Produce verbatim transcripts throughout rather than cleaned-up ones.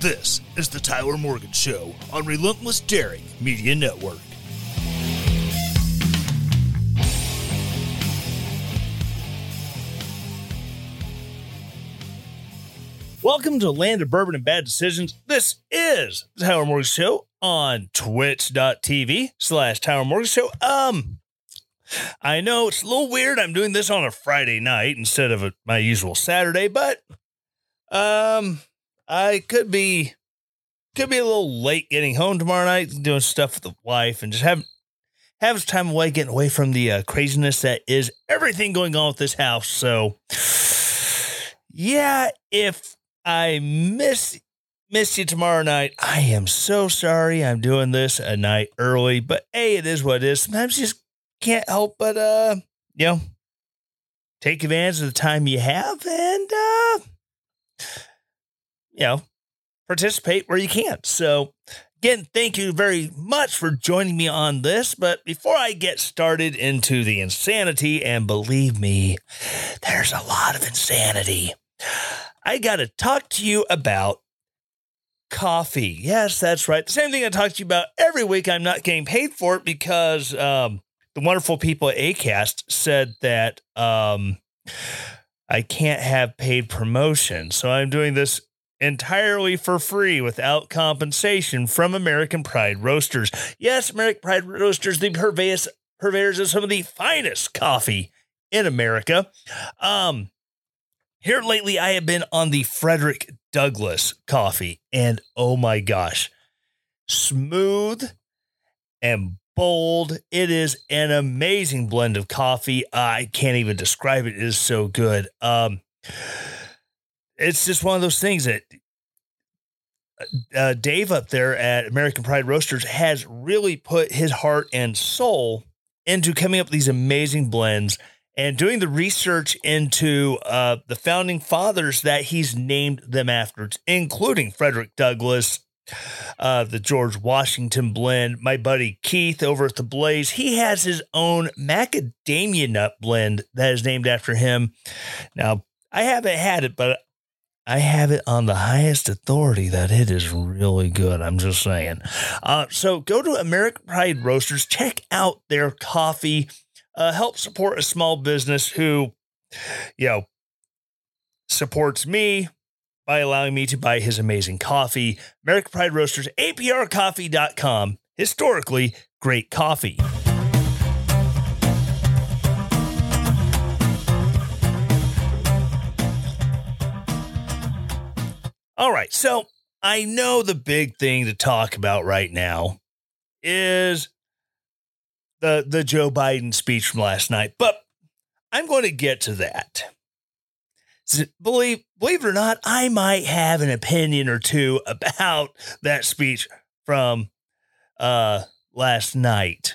This is the Tyler Morgan Show on Relentless Daring Media Network. Welcome to Land of Bourbon and Bad Decisions. This is the Tyler Morgan Show on twitch.tv slash Tyler Morgan Show. Um, I know it's a little weird. I'm doing this on a Friday night instead of a, my usual Saturday, but um, I could be could be a little late getting home tomorrow night, doing stuff with the wife, and just having having time away, getting away from the uh, craziness that is everything going on with this house. So, yeah, if I miss miss you tomorrow night, I am so sorry. I'm doing this a night early, but hey, it is what it is. Sometimes you just can't help but uh, you know, take advantage of the time you have and uh, you know, participate where you can. So again, thank you very much for joining me on this. But before I get started into the insanity, and believe me, there's a lot of insanity, I got to talk to you about coffee. Yes, that's right. The same thing I talk to you about every week. I'm not getting paid for it because um, the wonderful people at Acast said that um, I can't have paid promotion. So I'm doing this entirely for free without compensation from American Pride Roasters. Yes, American Pride Roasters, the purveyors, purveyors of some of the finest coffee in America. Um, Here lately, I have been on the Frederick Douglass coffee, and oh my gosh, smooth and bold. It is an amazing blend of coffee. I can't even describe it. It is so good. Um, it's just one of those things that uh, Dave up there at American Pride Roasters has really put his heart and soul into coming up with these amazing blends. And doing the research into uh, the founding fathers that he's named them after, including Frederick Douglass, uh, the George Washington blend. My buddy Keith over at The Blaze, he has his own macadamia nut blend that is named after him. Now, I haven't had it, but I have it on the highest authority that it is really good. I'm just saying. Uh, so go to American Pride Roasters. Check out their coffee. Uh, help support a small business who, you know, supports me by allowing me to buy his amazing coffee. American Pride Roasters, a p r coffee dot com. Historically great coffee. All right. So I know the big thing to talk about right now is The, the Joe Biden speech from last night, but I'm going to get to that. Believe, believe it or not, I might have an opinion or two about that speech from uh, last night.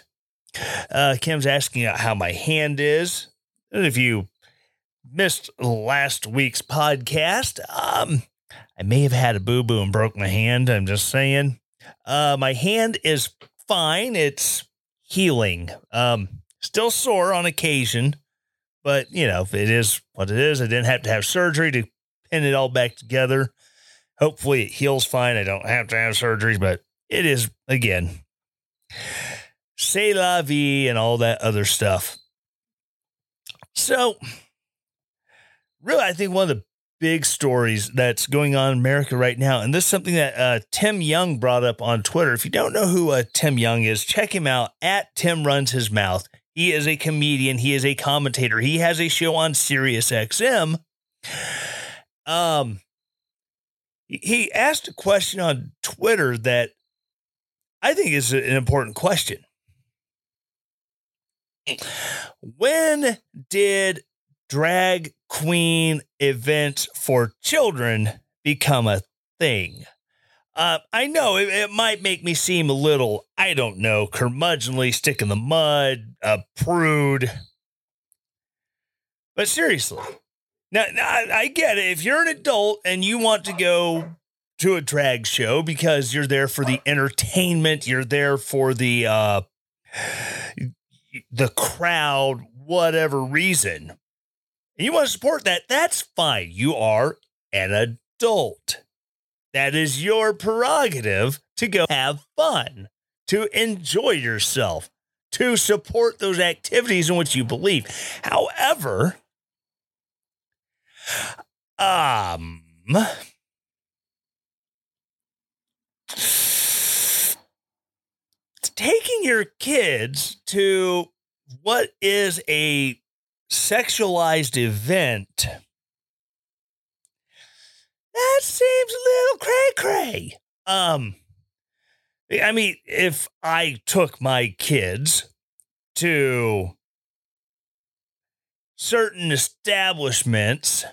Uh, Kim's asking how my hand is. And if you missed last week's podcast, um, I may have had a boo-boo and broke my hand. I'm just saying. Uh, my hand is fine. It's healing. Um, still sore on occasion, but you know, it is what it is. I didn't have to have surgery to pin it all back together. Hopefully it heals fine. I don't have to have surgery, but it is, again, c'est la vie and all that other stuff. So really, I think one of the big stories that's going on in America right now, and this is something that uh, Tim Young brought up on Twitter. If you don't know who uh, Tim Young is, check him out at Tim Runs His Mouth. He is a comedian. He is a commentator. He has a show on Sirius X M. Um, he asked a question on Twitter that I think is an important question. When did drag queen event for children become a thing? Uh, I know it, it might make me seem a little, I don't know, curmudgeonly, stick in the mud, a prude. But seriously, now, now I, I get it. If you're an adult and you want to go to a drag show because you're there for the entertainment, you're there for the uh, the crowd, whatever reason, and you want to support that, that's fine. You are an adult. That is your prerogative to go have fun, to enjoy yourself, to support those activities in which you believe. However, um, taking your kids to what is a sexualized event, that seems a little cray-cray. Um, I mean, if I took my kids to certain establishments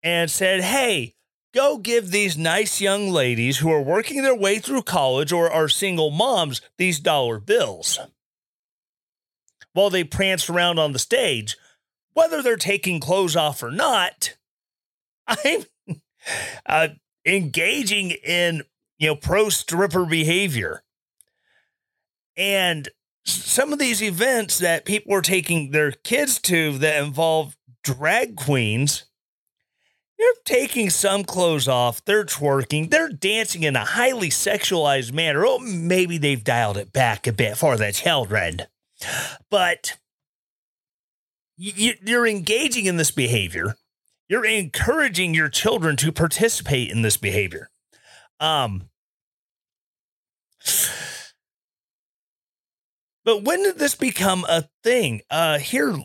and said, hey, go give these nice young ladies who are working their way through college or are single moms these dollar bills while they prance around on the stage, whether they're taking clothes off or not, I'm uh, engaging in, you know, pro stripper behavior. And some of these events that people are taking their kids to that involve drag queens, they're taking some clothes off, they're twerking, they're dancing in a highly sexualized manner. Oh, maybe they've dialed it back a bit for the children, but you're engaging in this behavior. You're encouraging your children to participate in this behavior. Um, but when did this become a thing? Uh, here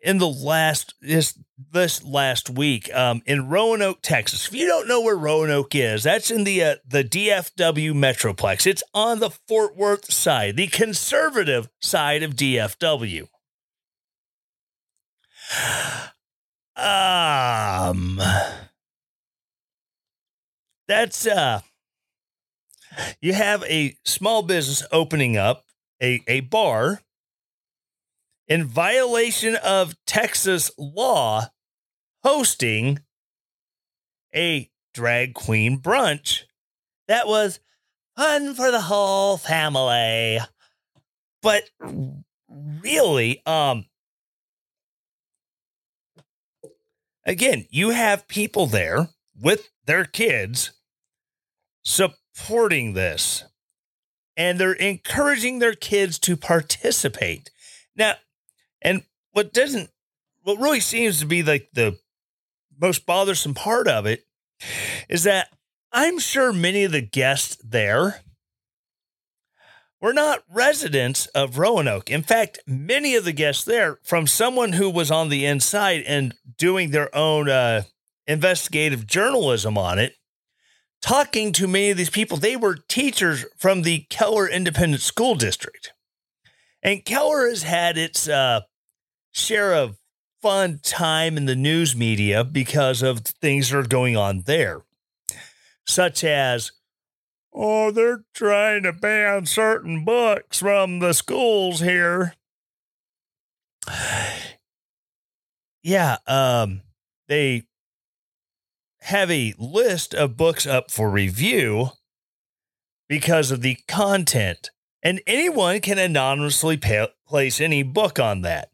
in the last, this, this last week, um, in Roanoke, Texas. If you don't know where Roanoke is, that's in the, uh, the D F W Metroplex. It's on the Fort Worth side, the conservative side of D F W. Um, that's, uh, you have a small business opening up a, a bar in violation of Texas law, hosting a drag queen brunch that was fun for the whole family. But really, um, again, you have people there with their kids supporting this, and they're encouraging their kids to participate. Now, and what doesn't, what really seems to be like the most bothersome part of it is that I'm sure many of the guests there were not residents of Roanoke. In fact, many of the guests there, from someone who was on the inside and doing their own uh, investigative journalism on it, talking to many of these people, they were teachers from the Keller Independent School District. And Keller has had its uh, share of fun time in the news media because of things that are going on there, such as, oh, they're trying to ban certain books from the schools here. Yeah, um, they have a list of books up for review because of the content, and anyone can anonymously pa- place any book on that.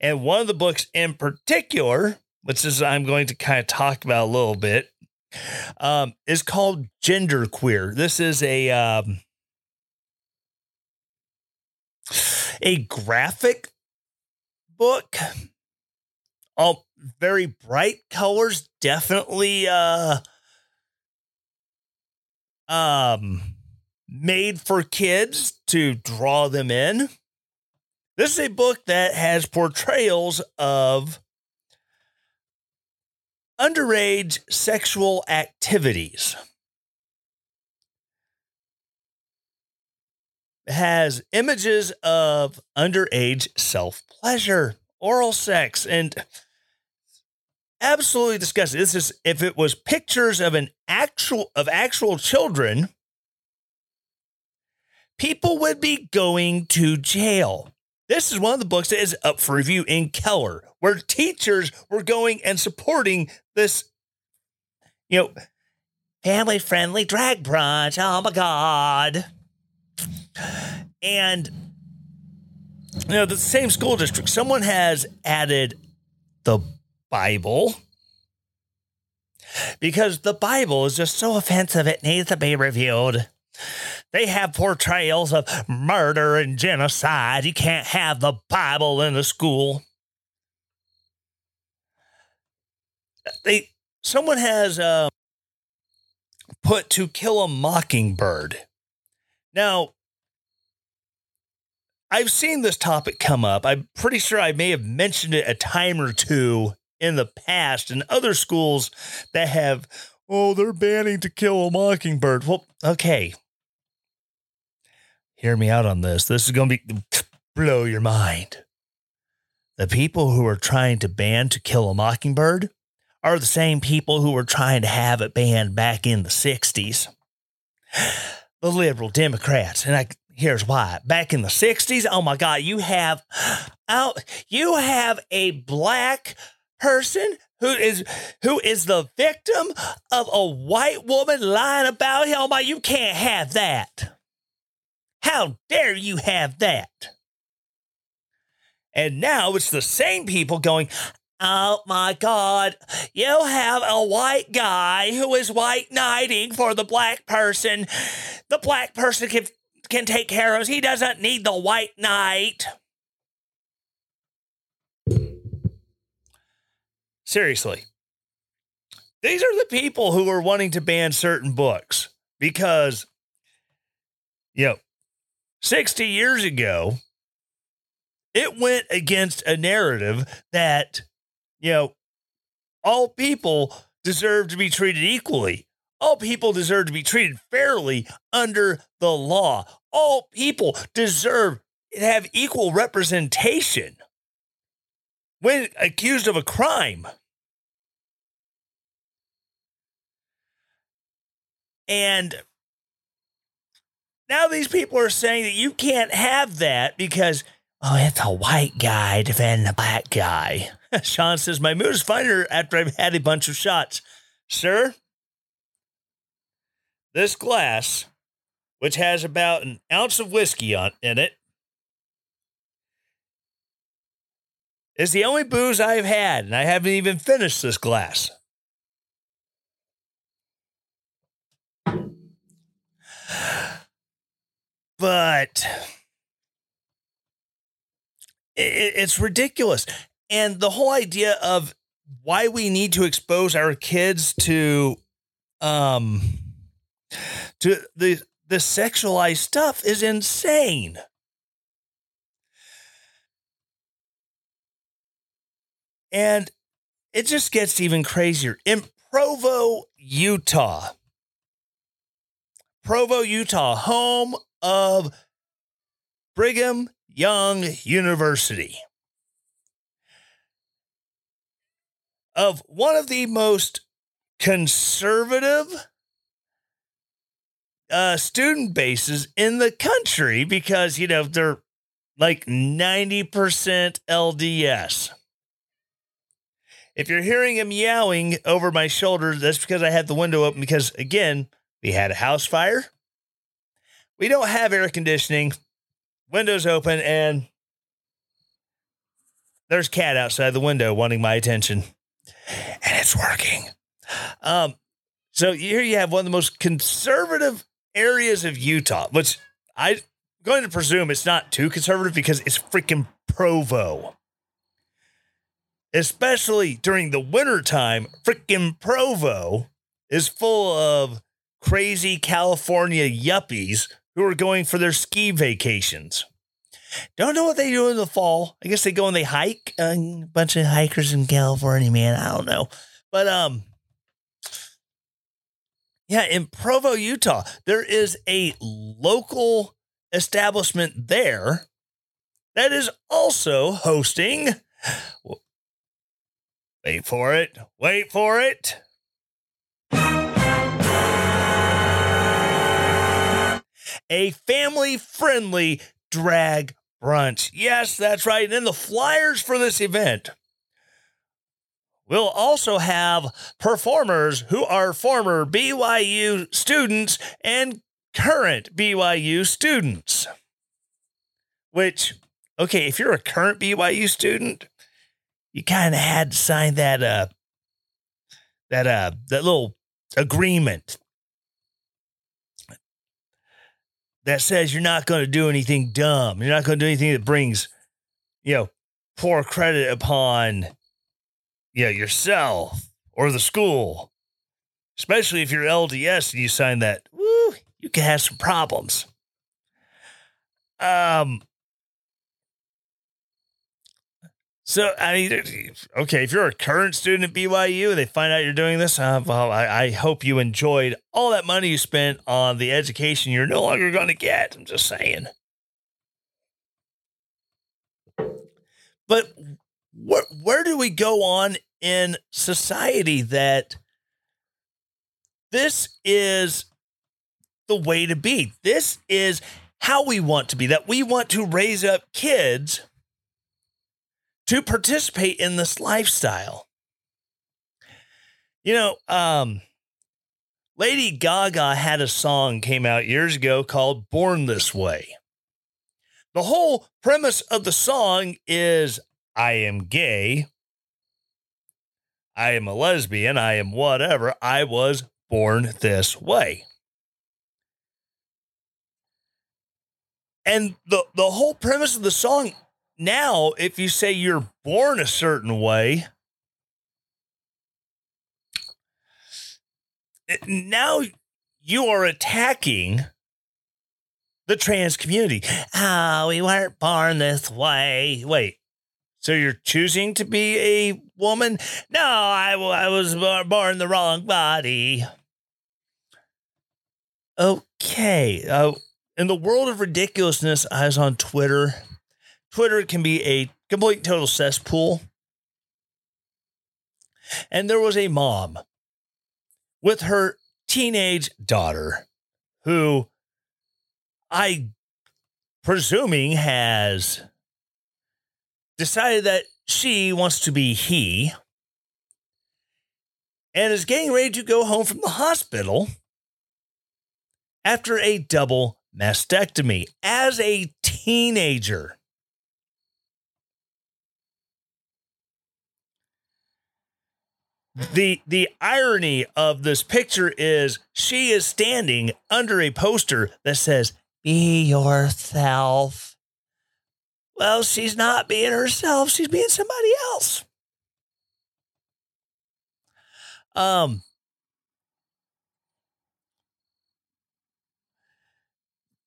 And one of the books in particular, which is I'm going to kind of talk about a little bit, Um, is called Gender Queer. This is a um, a graphic book, all very bright colors, definitely uh, um, made for kids to draw them in. This is a book that has portrayals of underage sexual activities. has images of underage self-pleasure, oral sex, and absolutely disgusting. This is, if it was pictures of an actual of actual children, people would be going to jail. This is one of the books that is up for review in Keller, where teachers were going and supporting this, you know, family-friendly drag brunch. Oh, my God. And, you know, the same school district, someone has added the Bible because the Bible is just so offensive it needs to be reviewed. They have portrayals of murder and genocide. You can't have the Bible in the school. They, someone has uh, put To Kill a Mockingbird. Now, I've seen this topic come up. I'm pretty sure I may have mentioned it a time or two in the past in other schools that have, oh, they're banning To Kill a Mockingbird. Well, okay. Hear me out on this. This is going to be blow your mind. The people who are trying to ban To Kill a Mockingbird are the same people who were trying to have it banned back in the sixties. The liberal Democrats. And I, here's why. Back in the sixties, oh my God, you have out, you have a black person who is who is the victim of a white woman lying about him. Oh my, you can't have that. How dare you have that? And now it's the same people going, oh, my God, you have a white guy who is white knighting for the black person. The black person can, can take care of us. He doesn't need the white knight. Seriously. These are the people who are wanting to ban certain books because, you know, sixty years ago, it went against a narrative that, you know, all people deserve to be treated equally. All people deserve to be treated fairly under the law. All people deserve to have equal representation when accused of a crime. And now these people are saying that you can't have that because, oh, it's a white guy defending a black guy. Sean says, my mood is finer after I've had a bunch of shots. Sir, this glass, which has about an ounce of whiskey on, in it, is the only booze I've had, and I haven't even finished this glass. But it's ridiculous. And the whole idea of why we need to expose our kids to um, to the, the sexualized stuff is insane. And it just gets even crazier. In Provo, Utah. Provo, Utah, home of Brigham Young University. Of one of the most conservative uh, student bases in the country because, you know, they're like ninety percent L D S. If you're hearing him yowling over my shoulder, that's because I had the window open because, again, we had a house fire. We don't have air conditioning, windows open, and there's a cat outside the window wanting my attention, and it's working. Um, so here you have one of the most conservative areas of Utah, which I'm going to presume it's not too conservative because it's freaking Provo. Especially during the wintertime, freaking Provo is full of crazy California yuppies who are going for their ski vacations. Don't know what they do in the fall. I guess they go and they hike. A uh, bunch of hikers in California, man. I don't know. But, um, yeah, in Provo, Utah, there is a local establishment there that is also hosting, wait for it, wait for it, a family-friendly drag brunch. Yes, that's right. And in the flyers for this event, we'll also have performers who are former B Y U students and current B Y U students. Which, okay, if you're a current B Y U student, you kind of had to sign that uh that uh that little agreement that says you're not going to do anything dumb. You're not going to do anything that brings, you know, poor credit upon, you know, yourself or the school. Especially if you're L D S and you sign that, woo, you can have some problems. Um. So, I mean, okay, if you're a current student at B Y U and they find out you're doing this, uh, well, I, I hope you enjoyed all that money you spent on the education you're no longer going to get. I'm just saying. But wh- where do we go on in society that this is the way to be? This is how we want to be, that we want to raise up kids to participate in this lifestyle. You know, um, Lady Gaga had a song came out years ago called Born This Way. The whole premise of the song is, I am gay, I am a lesbian, I am whatever, I was born this way. And the, the whole premise of the song, now, if you say you're born a certain way, now you are attacking the trans community. Oh, we weren't born this way. Wait, so you're choosing to be a woman? No, I, I was born the wrong body. Okay. Uh, in the world of ridiculousness, I was on Twitter. Twitter can be a complete total cesspool. And there was a mom with her teenage daughter who I presuming has decided that she wants to be he and is getting ready to go home from the hospital after a double mastectomy as a teenager. The the irony of this picture is she is standing under a poster that says, be yourself. Well, she's not being herself. She's being somebody else. Um,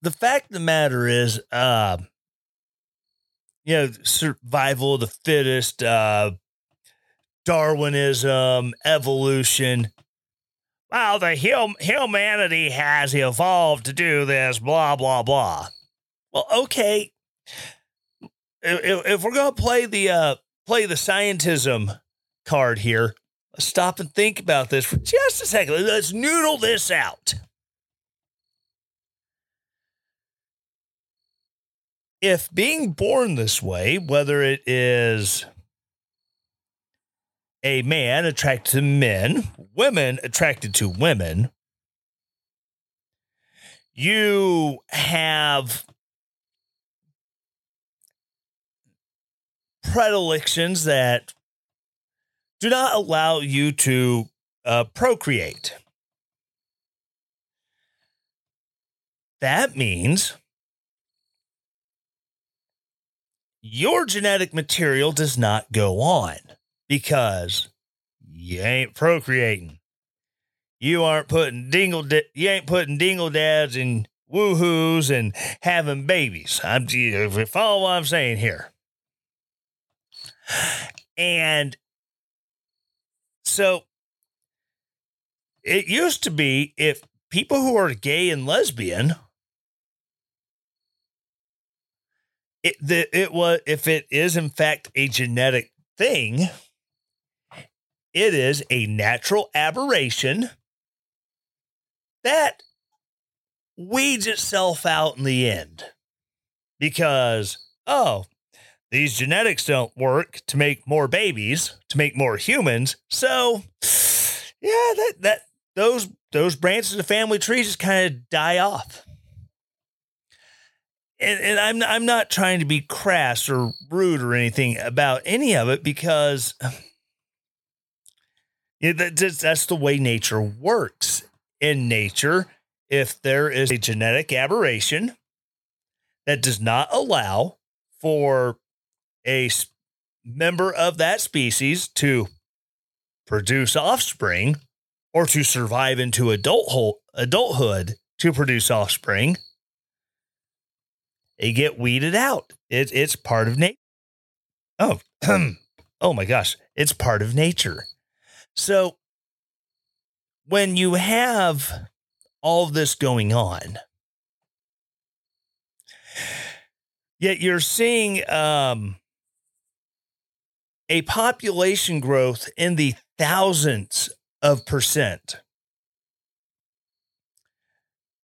the fact of the matter is, uh, you know, survival of the fittest, uh, Darwinism, evolution. Well, the hum- humanity has evolved to do this, blah, blah, blah. Well, okay. If, if we're going to play the uh, play the scientism card here, let's stop and think about this for just a second. Let's noodle this out. If being born this way, whether it is a man attracted to men, women attracted to women, you have predilections that do not allow you to uh, procreate. That means your genetic material does not go on, because you ain't procreating. You aren't putting dingle, di- you ain't putting dingle dads and woohoos and having babies. I'm, if you follow what I'm saying here. And so it used to be if people who are gay and lesbian it, the, it was, if it is in fact a genetic thing, it is a natural aberration that weeds itself out in the end because, oh, these genetics don't work to make more babies, to make more humans. So yeah, that, that, those, those branches of family trees just kind of die off. And, and I'm, I'm not trying to be crass or rude or anything about any of it because it, that, that's the way nature works. In nature, if there is a genetic aberration that does not allow for a member of that species to produce offspring or to survive into adulthood, adulthood to produce offspring, they get weeded out. It, it's part of nature. Oh, oh my gosh. It's part of nature. So when you have all this going on, yet you're seeing um, a population growth in the thousands of percent,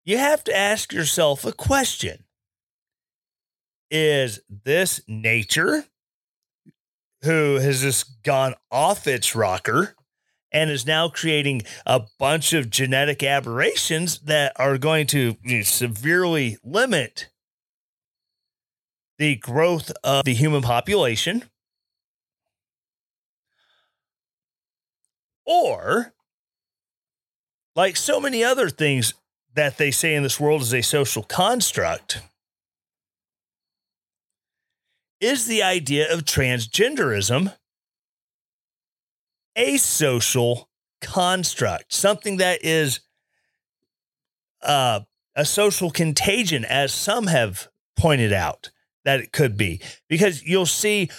you have to ask yourself a question. Is this nature who has just gone off its rocker and is now creating a bunch of genetic aberrations that are going to you know, severely limit the growth of the human population? Or, like so many other things that they say in this world is a social construct, is the idea of transgenderism a social construct, something that is uh, a social contagion, as some have pointed out that it could be? Because you'll see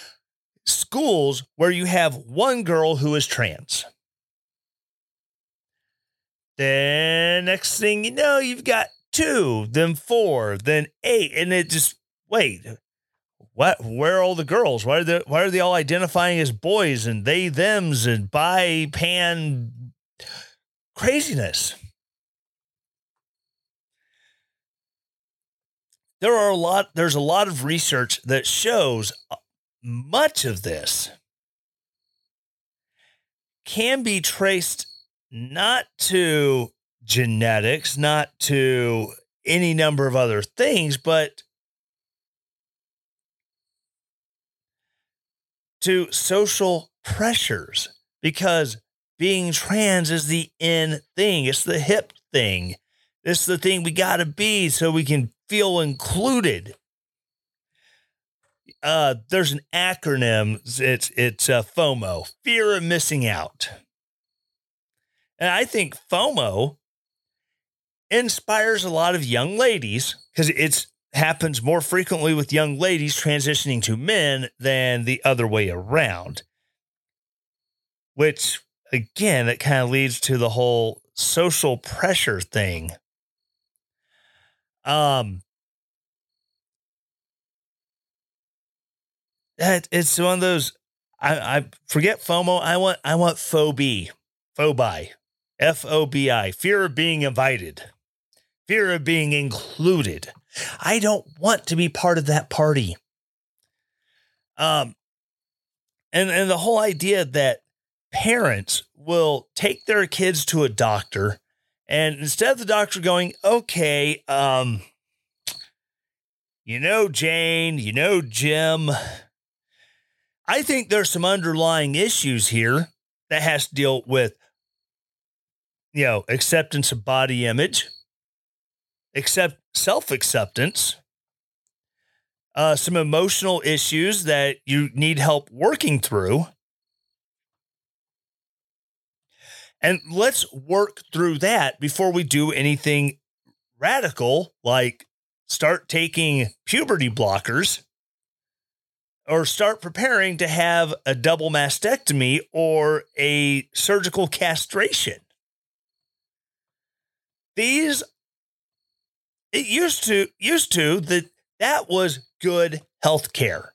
schools where you have one girl who is trans. Then next thing you know, you've got two, then four, then eight, and it just, wait, what, where are all the girls? Why are they, why are they all identifying as boys and they, thems and bi, pan craziness? There are a lot, there's a lot of research that shows much of this can be traced not to genetics, not to any number of other things, but to social pressures, because being trans is the in thing. It's the hip thing. It's the thing we got to be so we can feel included. Uh, there's an acronym. It's, it's a FOMO, fear of missing out. And I think FOMO inspires a lot of young ladies because it's, happens more frequently with young ladies transitioning to men than the other way around, which again, that kind of leads to the whole social pressure thing. Um, that it's one of those, I, I forget FOMO. I want, I want phobie, phobi, F O B I, fear of being invited, fear of being included. I don't want to be part of that party. Um, and, and the whole idea that parents will take their kids to a doctor, and instead of the doctor going, okay, um, you know, Jane, you know, Jim, I think there's some underlying issues here that has to deal with, you know, acceptance of body image, accept self-acceptance, uh, some emotional issues that you need help working through. And let's work through that before we do anything radical, like start taking puberty blockers or start preparing to have a double mastectomy or a surgical castration. These It used to, used to that That was good health care.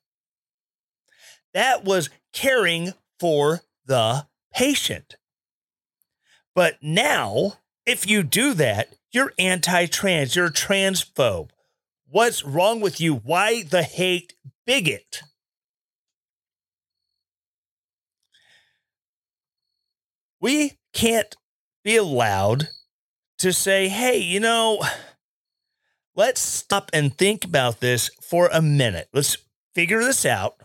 That was caring for the patient. But now, if you do that, you're anti-trans, you're transphobe. What's wrong with you? Why the hate, bigot? We can't be allowed to say, hey, you know, let's stop and think about this for a minute. Let's figure this out,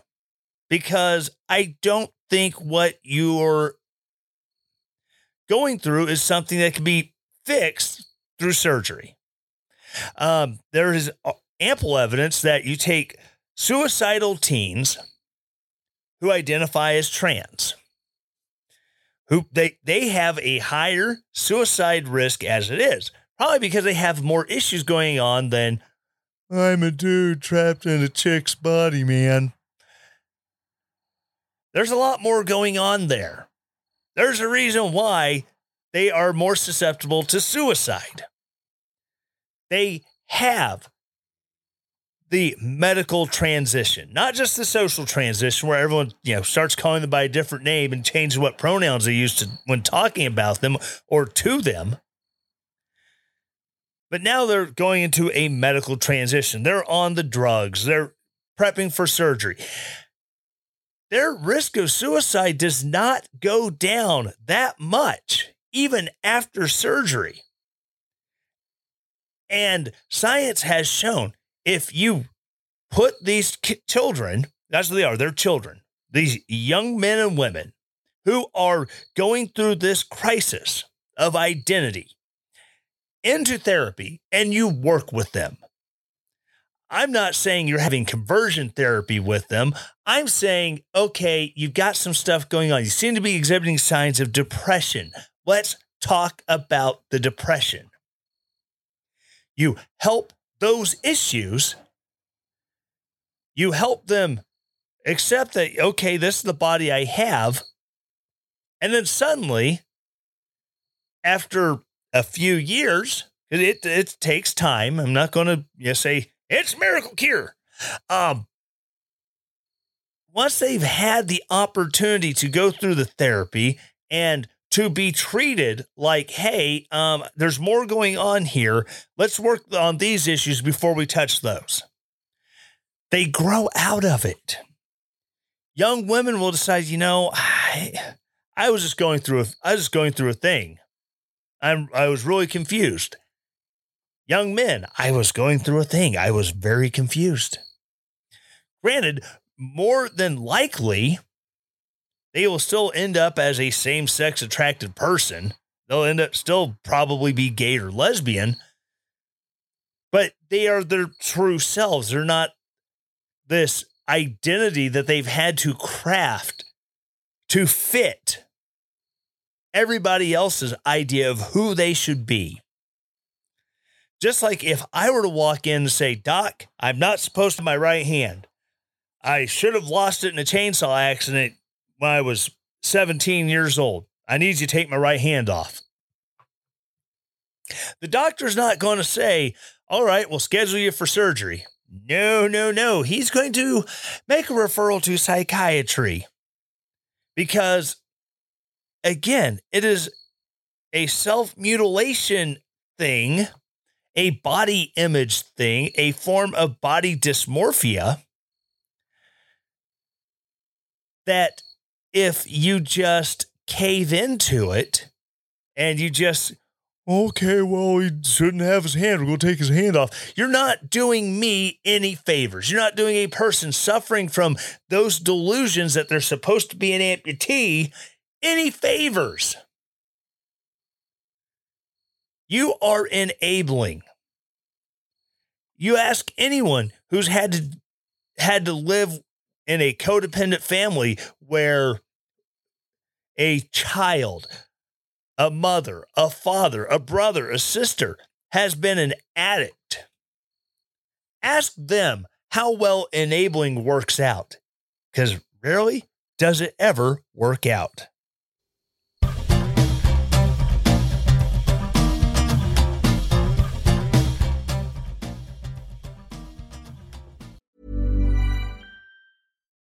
because I don't think what you're going through is something that can be fixed through surgery. Um, there is ample evidence that you take suicidal teens who identify as trans, who they, they have a higher suicide risk as it is, probably because they have more issues going on than I'm a dude trapped in a chick's body, man. There's a lot more going on there. There's a reason why they are more susceptible to suicide. They have the medical transition, not just the social transition where everyone, you know, starts calling them by a different name and changes what pronouns they use to when talking about them or to them. But now they're going into a medical transition. They're on the drugs. They're prepping for surgery. Their risk of suicide does not go down that much, even after surgery. And science has shown if you put these children, that's what they are, they're children, these young men and women who are going through this crisis of identity into therapy and you work with them. I'm not saying you're having conversion therapy with them. I'm saying, okay, you've got some stuff going on. You seem to be exhibiting signs of depression. Let's talk about the depression. You help those issues. You help them accept that, okay, this is the body I have. And then suddenly, after a few years, it, it takes time. I'm not going to you know, say it's miracle cure. Um, once they've had the opportunity to go through the therapy and to be treated like, hey, um, there's more going on here. Let's work on these issues before we touch those. They grow out of it. Young women will decide, you know, I, I was just going through, a, I was just going through a thing. I'm, I was really confused. Young men, I was going through a thing. I was very confused. Granted, more than likely, they will still end up as a same-sex attracted person. They'll end up still probably be gay or lesbian, but they are their true selves. They're not this identity that they've had to craft to fit everybody else's idea of who they should be. Just like if I were to walk in and say, Doc, I'm not supposed to have my right hand. I should have lost it in a chainsaw accident when I was seventeen years old. I need you to take my right hand off. The doctor's not going to say, all right, we'll schedule you for surgery. No, no, no. He's going to make a referral to psychiatry because, again, it is a self-mutilation thing, a body image thing, a form of body dysmorphia that if you just cave into it and you just, okay, well, he shouldn't have his hand. We're going to take his hand off. You're not doing me any favors. You're not doing a person suffering from those delusions that they're supposed to be an amputee any favors. You are enabling. You ask anyone who's had to had to live in a codependent family where a child, a mother, a father, a brother, a sister has been an addict. Ask them how well enabling works out, because rarely does it ever work out.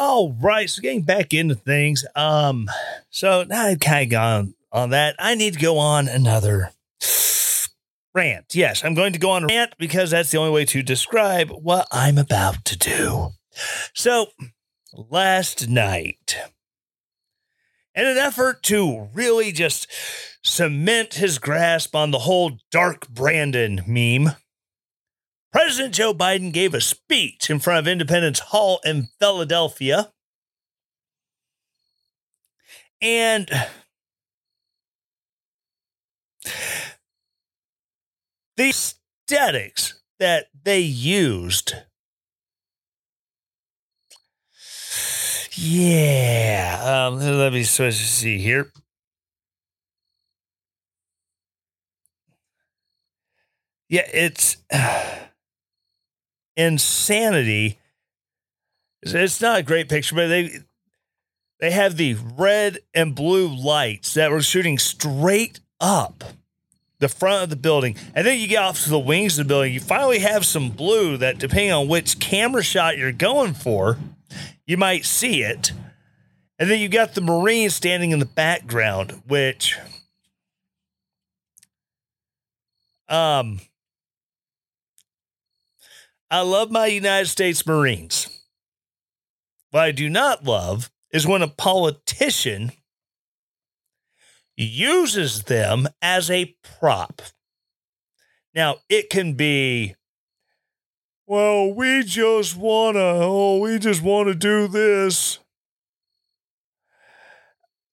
All right, so getting back into things. Um, so now I've kind of gone on that. I need to go on another rant. Yes, I'm going to go on a rant because that's the only way to describe what I'm about to do. So last night, in an effort to really just cement his grasp on the whole Dark Brandon meme, President Joe Biden gave a speech in front of Independence Hall in Philadelphia. And the aesthetics that they used. Yeah. Um, let me switch to see here. Yeah, it's... Uh, insanity. It's not a great picture, but they they have the red and blue lights that were shooting straight up the front of the building. And then you get off to the wings of the building. You finally have some blue that, depending on which camera shot you're going for, you might see it. And then you got the Marines standing in the background, which... um. I love my United States Marines. What I do not love is when a politician uses them as a prop. Now, it can be, well, we just want to, oh, we just want to do this.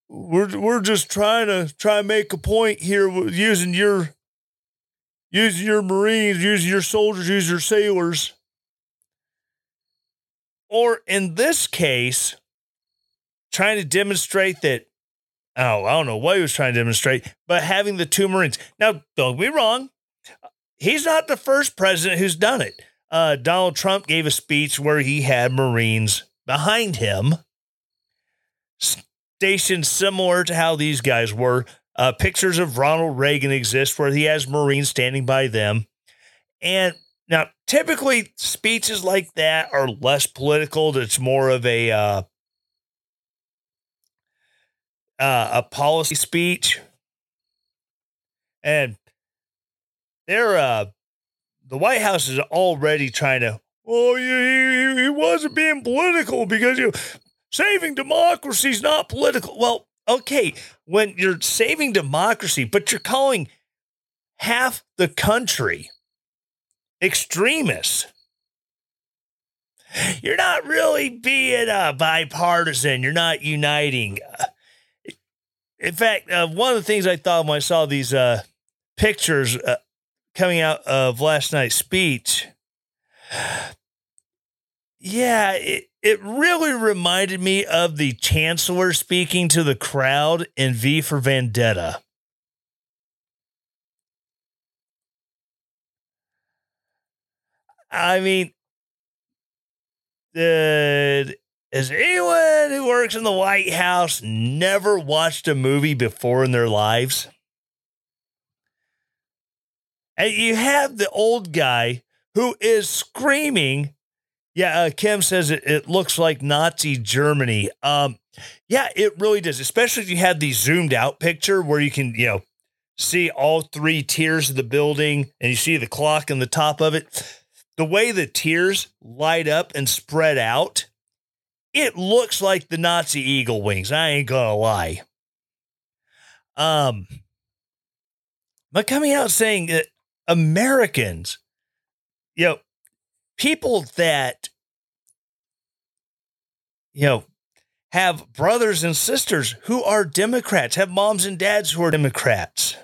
We're we're just trying to try and make a point here using your Use your Marines, use your soldiers, use your sailors. Or in this case, trying to demonstrate that, oh, I don't know what he was trying to demonstrate, but having the two Marines. Now, don't be wrong. He's not the first president who's done it. Uh, Donald Trump gave a speech where he had Marines behind him, stationed similar to how these guys were. Uh, pictures of Ronald Reagan exist where he has Marines standing by them. And now, typically, speeches like that are less political. It's more of a uh, uh, a policy speech. And they're uh, the White House is already trying to, oh, he, he, he wasn't being political because you saving democracy is not political. Well, okay, when you're saving democracy, but you're calling half the country extremists, you're not really being uh, bipartisan. You're not uniting. Uh, in fact, uh, one of the things I thought when I saw these uh, pictures uh, coming out of last night's speech, yeah, it, It really reminded me of the chancellor speaking to the crowd in V for Vendetta. I mean, uh, has anyone who works in the White House never watched a movie before in their lives? And you have the old guy who is screaming Yeah, uh, Kim says it, it looks like Nazi Germany. Um, yeah, it really does, especially if you have the zoomed out picture where you can, you know, see all three tiers of the building and you see the clock on the top of it. The way the tiers light up and spread out, it looks like the Nazi eagle wings. I ain't going to lie. Um, but coming out saying that Americans, you know, people that, you know, have brothers and sisters who are Democrats, have moms and dads who are Democrats.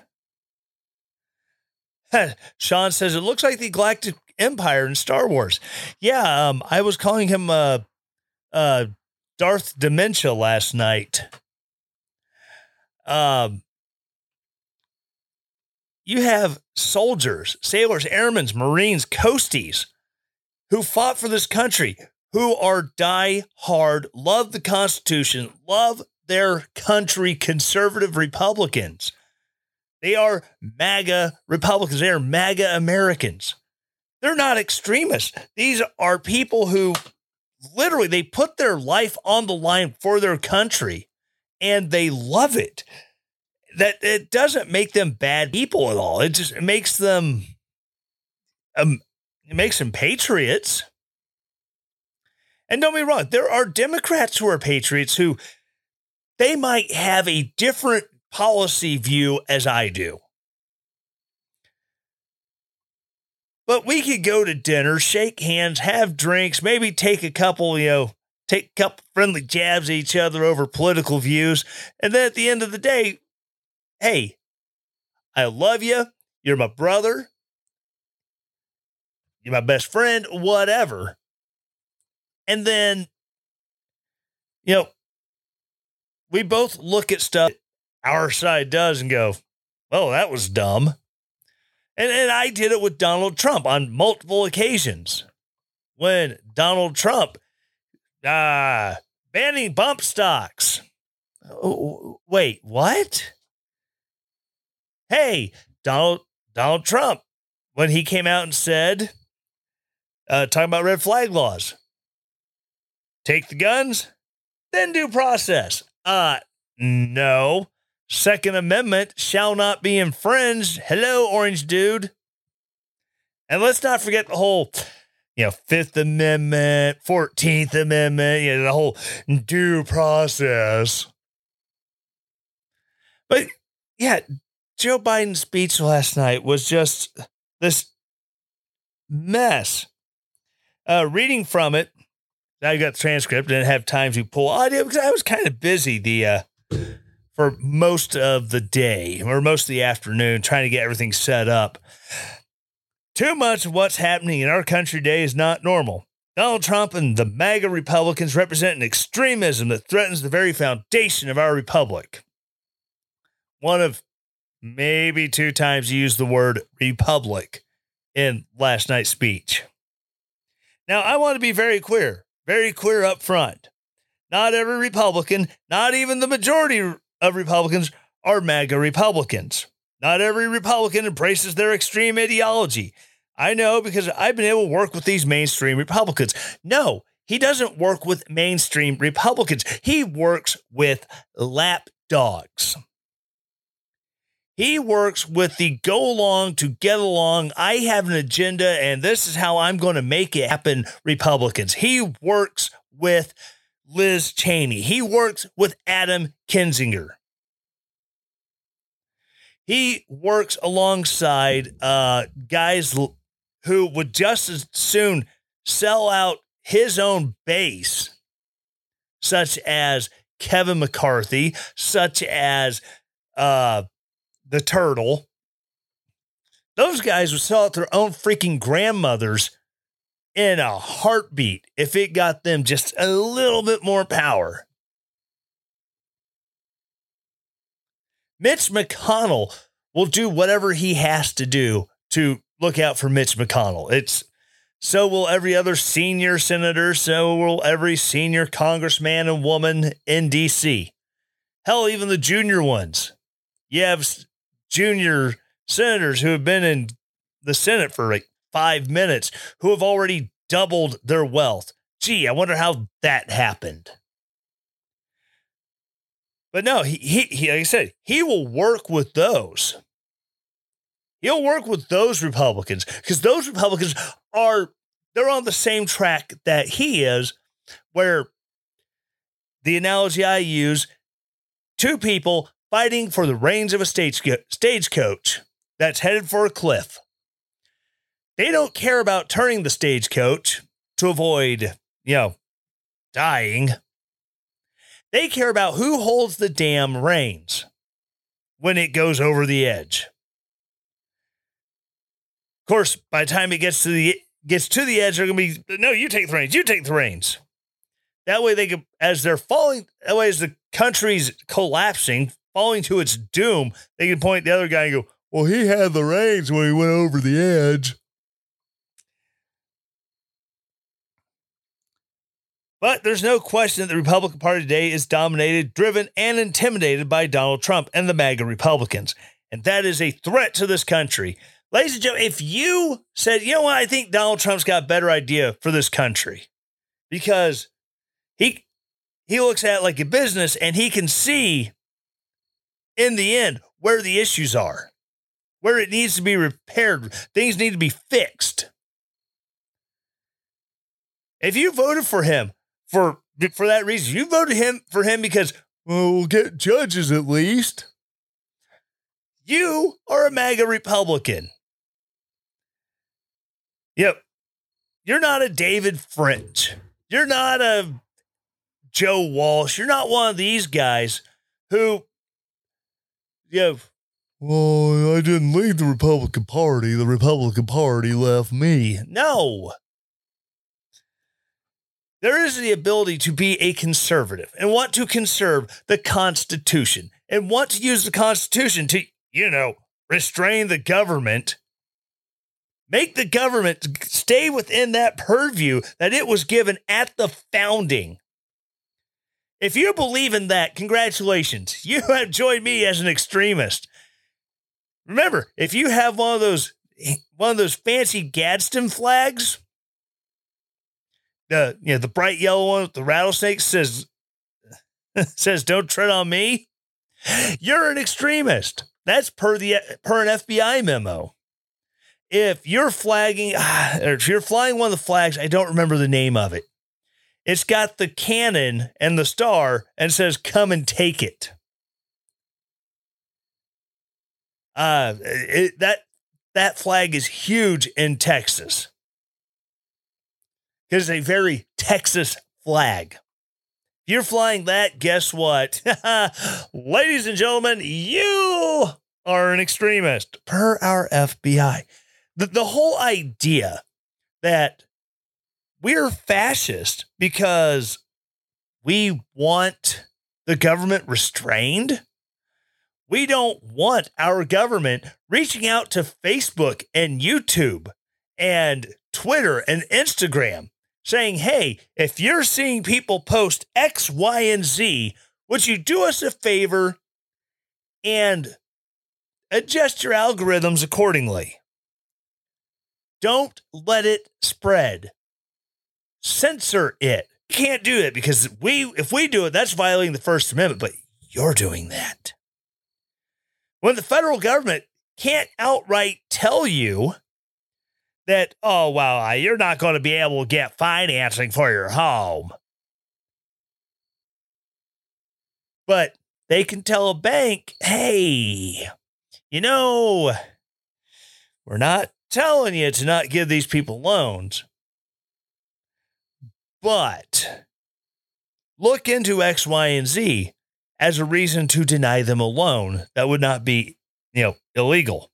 Sean says, it looks like the Galactic Empire in Star Wars. Yeah, um, I was calling him uh, uh, Darth Dementia last night. Um, you have soldiers, sailors, airmen, Marines, coasties who fought for this country, who are die hard, love the Constitution, love their country, conservative Republicans. They are MAGA Republicans. They are MAGA Americans. They're not extremists. These are people who literally, they put their life on the line for their country and they love it. That it doesn't make them bad people at all. It just it makes them, um, it makes them patriots. And don't be wrong, there are Democrats who are patriots who they might have a different policy view as I do. But we could go to dinner, shake hands, have drinks, maybe take a couple, you know, take a couple friendly jabs at each other over political views. And then at the end of the day, hey, I love you. You're my brother. You're my best friend, whatever. And then, you know, we both look at stuff our side does and go, well, that was dumb. And and I did it with Donald Trump on multiple occasions when Donald Trump uh, banning bump stocks. Oh, wait, what? Hey, Donald, Donald Trump, when he came out and said, uh, talking about red flag laws. Take the guns, then due process. Uh, no. Second Amendment shall not be infringed. Hello, orange dude. And let's not forget the whole, you know, Fifth Amendment, Fourteenth Amendment, you know, the whole due process. But yeah, Joe Biden's speech last night was just this mess. Uh, reading from it. I got the transcript. Didn't have time to pull audio because I was kind of busy the uh, for most of the day or most of the afternoon trying to get everything set up. Too much of what's happening in our country today is not normal. Donald Trump and the MAGA Republicans represent an extremism that threatens the very foundation of our republic. One of maybe two times he used the word republic in last night's speech. Now, I want to be very clear. Very clear up front. Not every Republican, not even the majority of Republicans, are MAGA Republicans. Not every Republican embraces their extreme ideology. I know because I've been able to work with these mainstream Republicans. No, he doesn't work with mainstream Republicans. He works with lapdogs. He works with the go along to get along. I have an agenda and this is how I'm going to make it happen. Republicans. He works with Liz Cheney. He works with Adam Kinzinger. He works alongside uh, guys who would just as soon sell out his own base, such as Kevin McCarthy, such as, uh, the turtle. Those guys would sell out their own freaking grandmothers in a heartbeat if it got them just a little bit more power. Mitch McConnell will do whatever he has to do to look out for Mitch McConnell. It's so will every other senior senator. So will every senior congressman and woman in D C. Hell, even the junior ones. You have junior senators who have been in the Senate for like five minutes, who have already doubled their wealth. Gee, I wonder how that happened. But no, he, he, he like I said, he will work with those. He'll work with those Republicans because those Republicans are, they're on the same track that he is, where the analogy I use, two people fighting for the reins of a stageco- stagecoach that's headed for a cliff. They don't care about turning the stagecoach to avoid, you know, dying. They care about who holds the damn reins when it goes over the edge. Of course, by the time it gets to the gets to the edge, they're gonna be, no, you take the reins, you take the reins. That way they could, as they're falling, that way as the country's collapsing, falling to its doom, they can point at the other guy and go, well, he had the reins when he went over the edge. But there's no question that the Republican Party today is dominated, driven, and intimidated by Donald Trump and the MAGA Republicans. And that is a threat to this country. Ladies and gentlemen, if you said, you know what, I think Donald Trump's got a better idea for this country because he he looks at it like a business and he can see in the end where the issues are, where it needs to be repaired, things need to be fixed. If you voted for him, For for that reason, you voted him for him because, well, we'll get judges at least. You are a MAGA Republican. Yep. You're not a David French. You're not a Joe Walsh. You're not one of these guys who, you know, well, I didn't leave the Republican Party. The Republican Party left me. No. There is the ability to be a conservative and want to conserve the Constitution and want to use the Constitution to, you know, restrain the government, make the government stay within that purview that it was given at the founding. If you believe in that, congratulations. You have joined me as an extremist. Remember, if you have one of those, one of those fancy Gadsden flags, The you know the bright yellow one with the rattlesnake says says don't tread on me. You're an extremist. That's per the per an F B I memo. If you're flagging, or if you're flying one of the flags, I don't remember the name of it. It's got the cannon and the star and says come and take it. Uh it, that that flag is huge in Texas. It's a very Texas flag. If you're flying that, guess what? Ladies and gentlemen, you are an extremist per our F B I. The, the whole idea that we're fascist because we want the government restrained. We don't want our government reaching out to Facebook and YouTube and Twitter and Instagram, saying, hey, if you're seeing people post X, Y, and Z, would you do us a favor and adjust your algorithms accordingly? Don't let it spread. Censor it. You can't do it because we, if we do it, that's violating the First Amendment, but you're doing that. When the federal government can't outright tell you that, oh, well, you're not going to be able to get financing for your home. But they can tell a bank, hey, you know, we're not telling you to not give these people loans, but look into X, Y, and Z as a reason to deny them a loan that would not be, you know, illegal.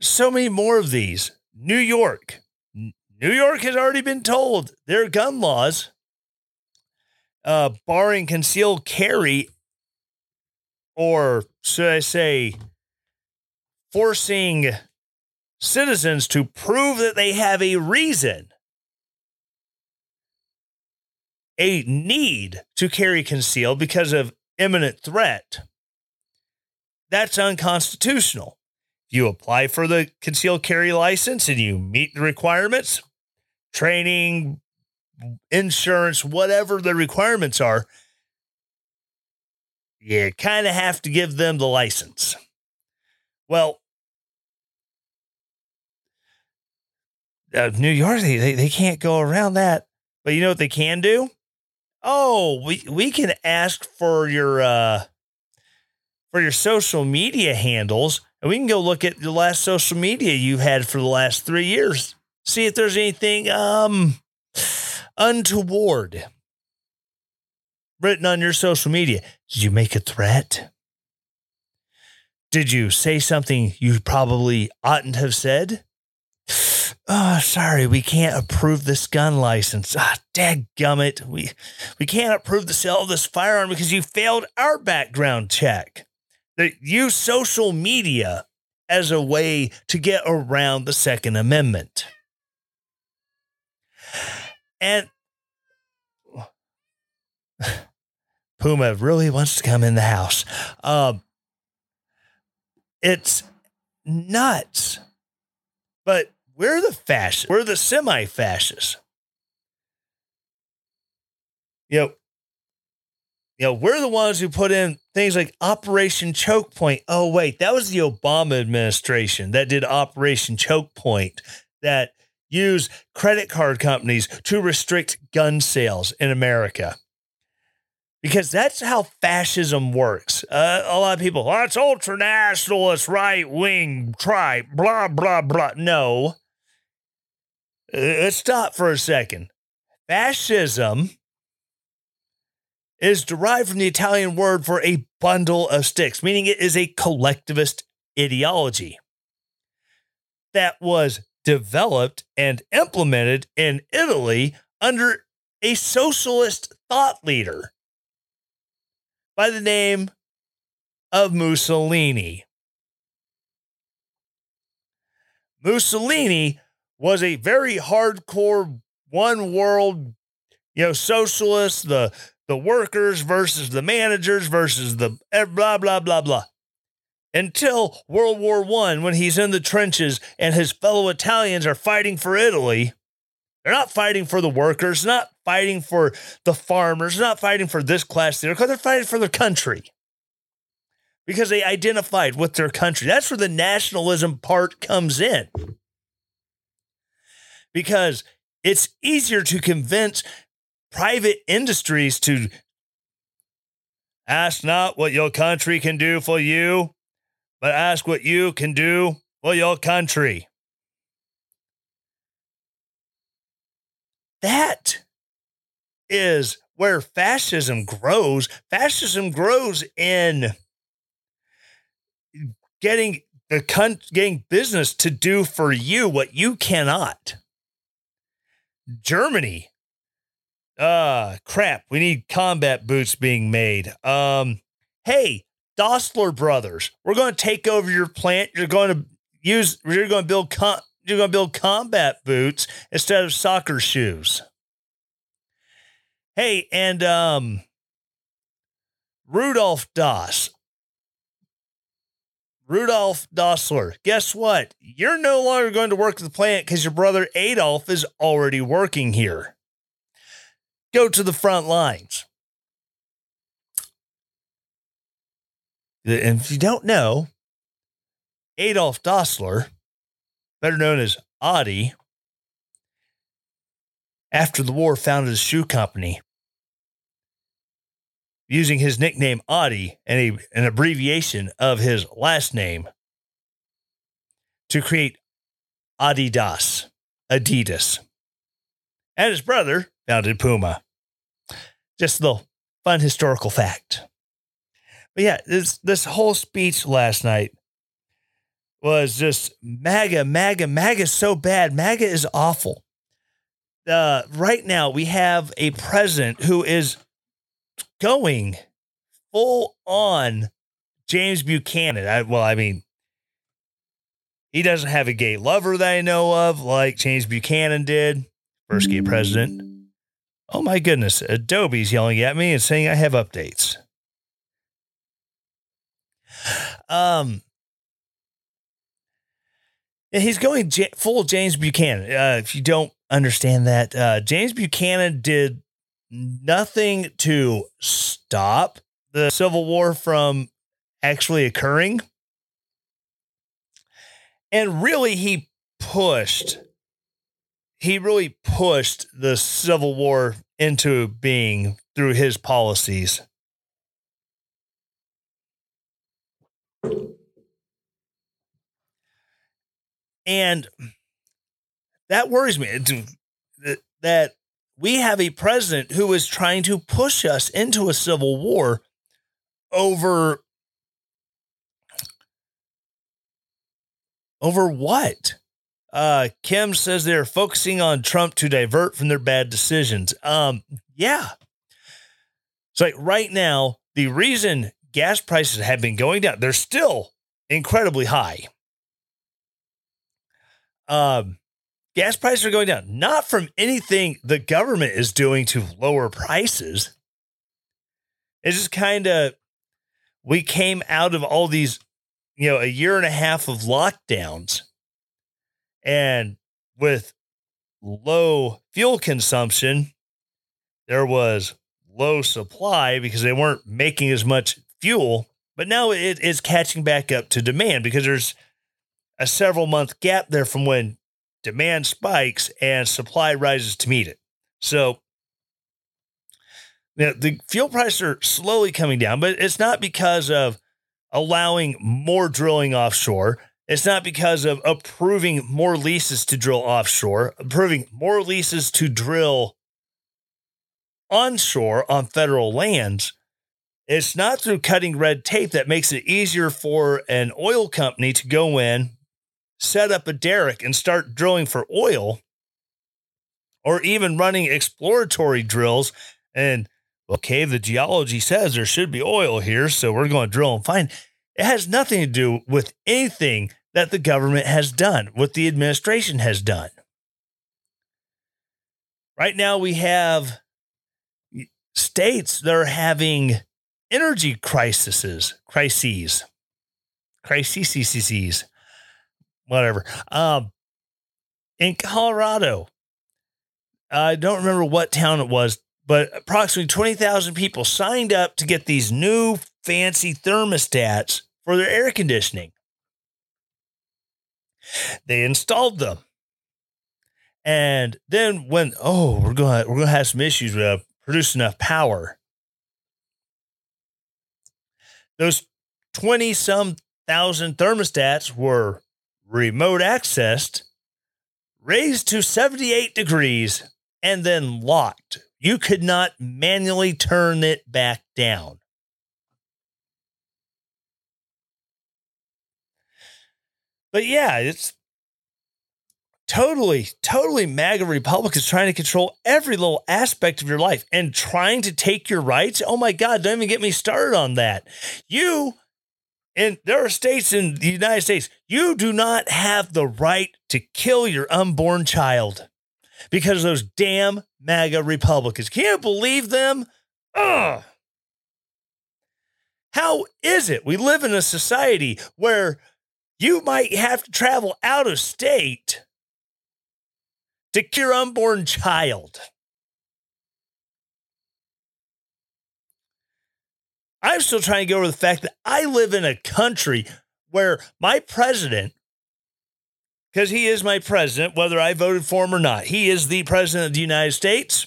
So many more of these. New York. New York has already been told their gun laws, uh, barring concealed carry, or should I say, forcing citizens to prove that they have a reason, a need to carry concealed because of imminent threat. That's unconstitutional. you apply for the concealed carry license and you meet the requirements, training, insurance, whatever the requirements are, you kind of have to give them the license. Well, uh, New York, they, they can't go around that. But you know what they can do? Oh, we, we can ask for your uh, for your social media handles, and we can go look at the last social media you've had for the last three years. See if there's anything um, untoward written on your social media. Did you make a threat? Did you say something you probably oughtn't have said? Oh, sorry, we can't approve this gun license. Ah, dadgummit. We, we can't approve the sale of this firearm because you failed our background check. They use social media as a way to get around the Second Amendment. And Puma really wants to come in the house. Uh, it's nuts. But we're the fascists. We're the semi-fascists. You know, you know, we're the ones who put in things like Operation Choke Point. Oh, wait, that was the Obama administration that did Operation Choke Point that used credit card companies to restrict gun sales in America. Because that's how fascism works. Uh, a lot of people, oh, it's ultra-national, it's right-wing, tribe, blah, blah, blah. No. Let's stop for a second. Fascism is derived from the Italian word for a bundle of sticks, meaning it is a collectivist ideology that was developed and implemented in Italy under a socialist thought leader by the name of Mussolini. Mussolini was a very hardcore one world, you know, socialist, the, the workers versus the managers versus the blah, blah, blah, blah. Until World War One, when he's in the trenches and his fellow Italians are fighting for Italy. They're not fighting for the workers, not fighting for the farmers, not fighting for this class there, because they're fighting for their country. Because they identified with their country. That's where the nationalism part comes in. Because it's easier to convince private industries to ask not what your country can do for you, but ask what you can do for your country. That is where fascism grows. Fascism grows in getting the con- getting business to do for you what you cannot. Germany. Ah, uh, crap. We need combat boots being made. Um, hey, Dassler brothers, we're going to take over your plant. You're going to use. You're going to build. Com- You're going to build combat boots instead of soccer shoes. Hey, and um, Rudolf Dass. Rudolf Dassler. Guess what? You're no longer going to work at the plant because your brother Adolf is already working here. Go to the front lines. And if you don't know, Adolf Dassler, better known as Adi, after the war founded a shoe company using his nickname Adi and a, an abbreviation of his last name to create Adidas, Adidas. And his brother founded Puma. Just a little fun historical fact. But yeah, this this whole speech last night was just MAGA, MAGA, MAGA so bad. MAGA is awful. Uh, right now, we have a president who is going full on James Buchanan. I, well, I mean, he doesn't have a gay lover that I know of like James Buchanan did. First gay president. Oh, my goodness. Adobe's yelling at me and saying I have updates. Um... And he's going j- full James Buchanan. Uh, if you don't understand that, uh, James Buchanan did nothing to stop the Civil War from actually occurring. And really, he pushed, he really pushed the Civil War into being through his policies. And that worries me, that we have a president who is trying to push us into a civil war over, over what? Uh, Kim says they're focusing on Trump to divert from their bad decisions. Um, yeah. It's like right now, the reason gas prices have been going down, they're still incredibly high. Um, gas prices are going down, not from anything the government is doing to lower prices. It's just kind of, we came out of all these, you know, a year and a half of lockdowns, and with low fuel consumption, there was low supply because they weren't making as much fuel, but now it is catching back up to demand because there's a several month gap there from when demand spikes and supply rises to meet it. So you know, the fuel prices are slowly coming down, but it's not because of allowing more drilling offshore. It's not because of approving more leases to drill offshore, approving more leases to drill onshore on federal lands. It's not through cutting red tape that makes it easier for an oil company to go in, set up a derrick and start drilling for oil, or even running exploratory drills. And okay, the geology says there should be oil here, so we're going to drill and find. It has nothing to do with anything that the government has done, what the administration has done. Right now we have states that are having energy crises, crises, crises, whatever. Um, in Colorado, I don't remember what town it was, but approximately twenty thousand people signed up to get these new fancy thermostats for their air conditioning. They installed them. And then when, oh, we're going to, we're going to have some issues with uh, producing enough power. Those twenty some thousand thermostats were remote accessed, raised to seventy-eight degrees, and then locked. You could not manually turn it back down. But yeah, it's totally, totally MAGA Republicans trying to control every little aspect of your life and trying to take your rights. Oh my God, don't even get me started on that. You, and there are states in the United States, you do not have the right to kill your unborn child because of those damn MAGA Republicans. Can't believe them. Ugh. How is it we live in a society where you might have to travel out of state to cure unborn child? I'm still trying to get over the fact that I live in a country where my president, because he is my president, whether I voted for him or not, he is the president of the United States,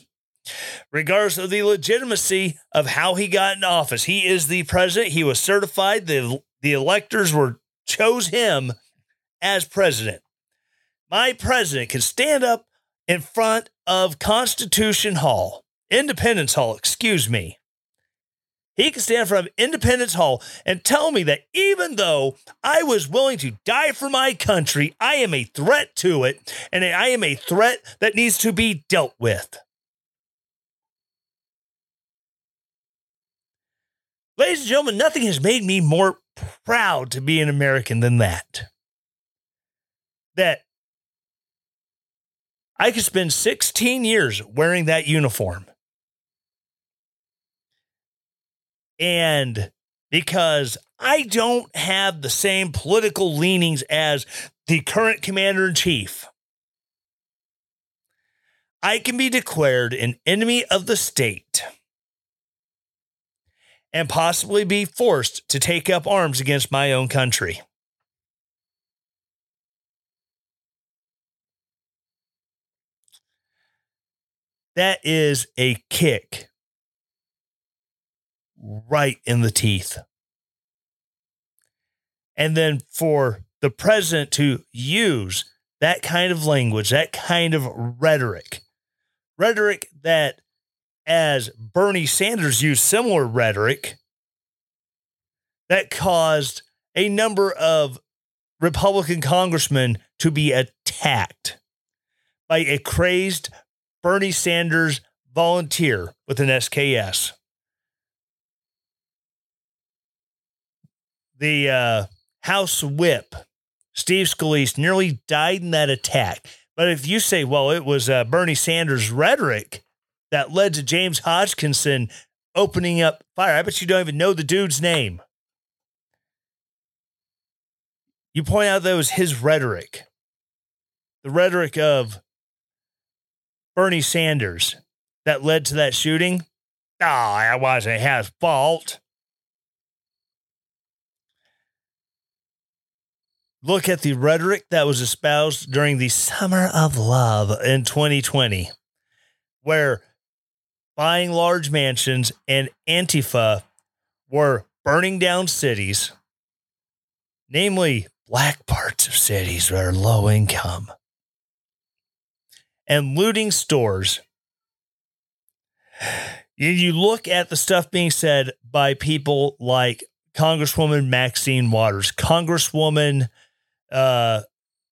regardless of the legitimacy of how he got in office. He is the president. He was certified. The, the electors were chose him as president. My president can stand up in front of Constitution Hall, Independence Hall, excuse me. He can stand in front of Independence Hall and tell me that even though I was willing to die for my country, I am a threat to it, and I am a threat that needs to be dealt with. Ladies and gentlemen, nothing has made me more proud to be an American than that. That I could spend sixteen years wearing that uniform. And because I don't have the same political leanings as the current commander-in-chief, I can be declared an enemy of the state and possibly be forced to take up arms against my own country. That is a kick right in the teeth. And then for the president to use that kind of language, that kind of rhetoric, rhetoric that, as Bernie Sanders used similar rhetoric, that caused a number of Republican congressmen to be attacked by a crazed Bernie Sanders volunteer with an S K S. The uh, House Whip, Steve Scalise, nearly died in that attack. But if you say, well, it was uh, Bernie Sanders' rhetoric that led to James Hodgkinson opening up fire, I bet you don't even know the dude's name. You point out that it was his rhetoric, the rhetoric of Bernie Sanders, that led to that shooting. Ah, oh, that wasn't his fault. Look at the rhetoric that was espoused during the Summer of Love in twenty twenty, where buying large mansions and Antifa were burning down cities, namely black parts of cities that are low income, and looting stores. You look at the stuff being said by people like Congresswoman Maxine Waters, Congresswoman uh,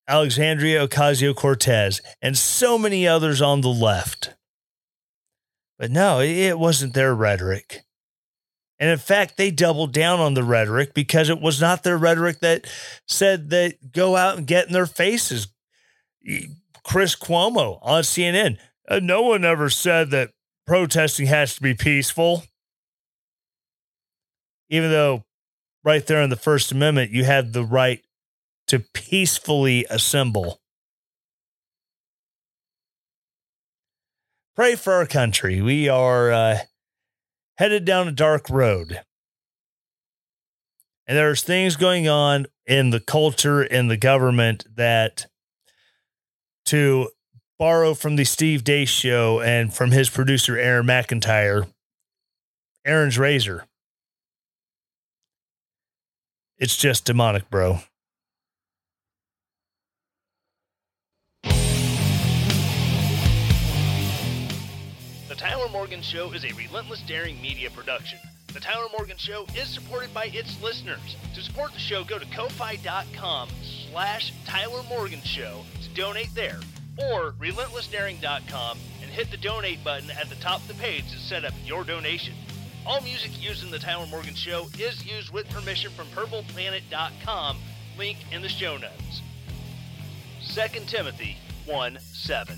Alexandria Ocasio-Cortez, and so many others on the left. But no, it wasn't their rhetoric. And in fact, they doubled down on the rhetoric because it was not their rhetoric that said that go out and get in their faces. Chris Cuomo on C N N. Uh, no one ever said that protesting has to be peaceful. Even though right there in the First Amendment, you have the right to peacefully assemble. Pray for our country. We are uh, headed down a dark road. And there's things going on in the culture, in the government that, to borrow from the Steve Dace show and from his producer, Aaron McIntyre, Aaron's razor, it's just demonic, bro. The Tyler Morgan Show is a Relentless Daring Media production. The Tyler Morgan Show is supported by its listeners. To support the show, go to ko-fi dot com slash Tyler Morgan Show to donate there, or relentless daring dot com and hit the donate button at the top of the page to set up your donation. All music used in the Tyler Morgan Show is used with permission from purple planet dot com, link in the show notes. Second Timothy one seven.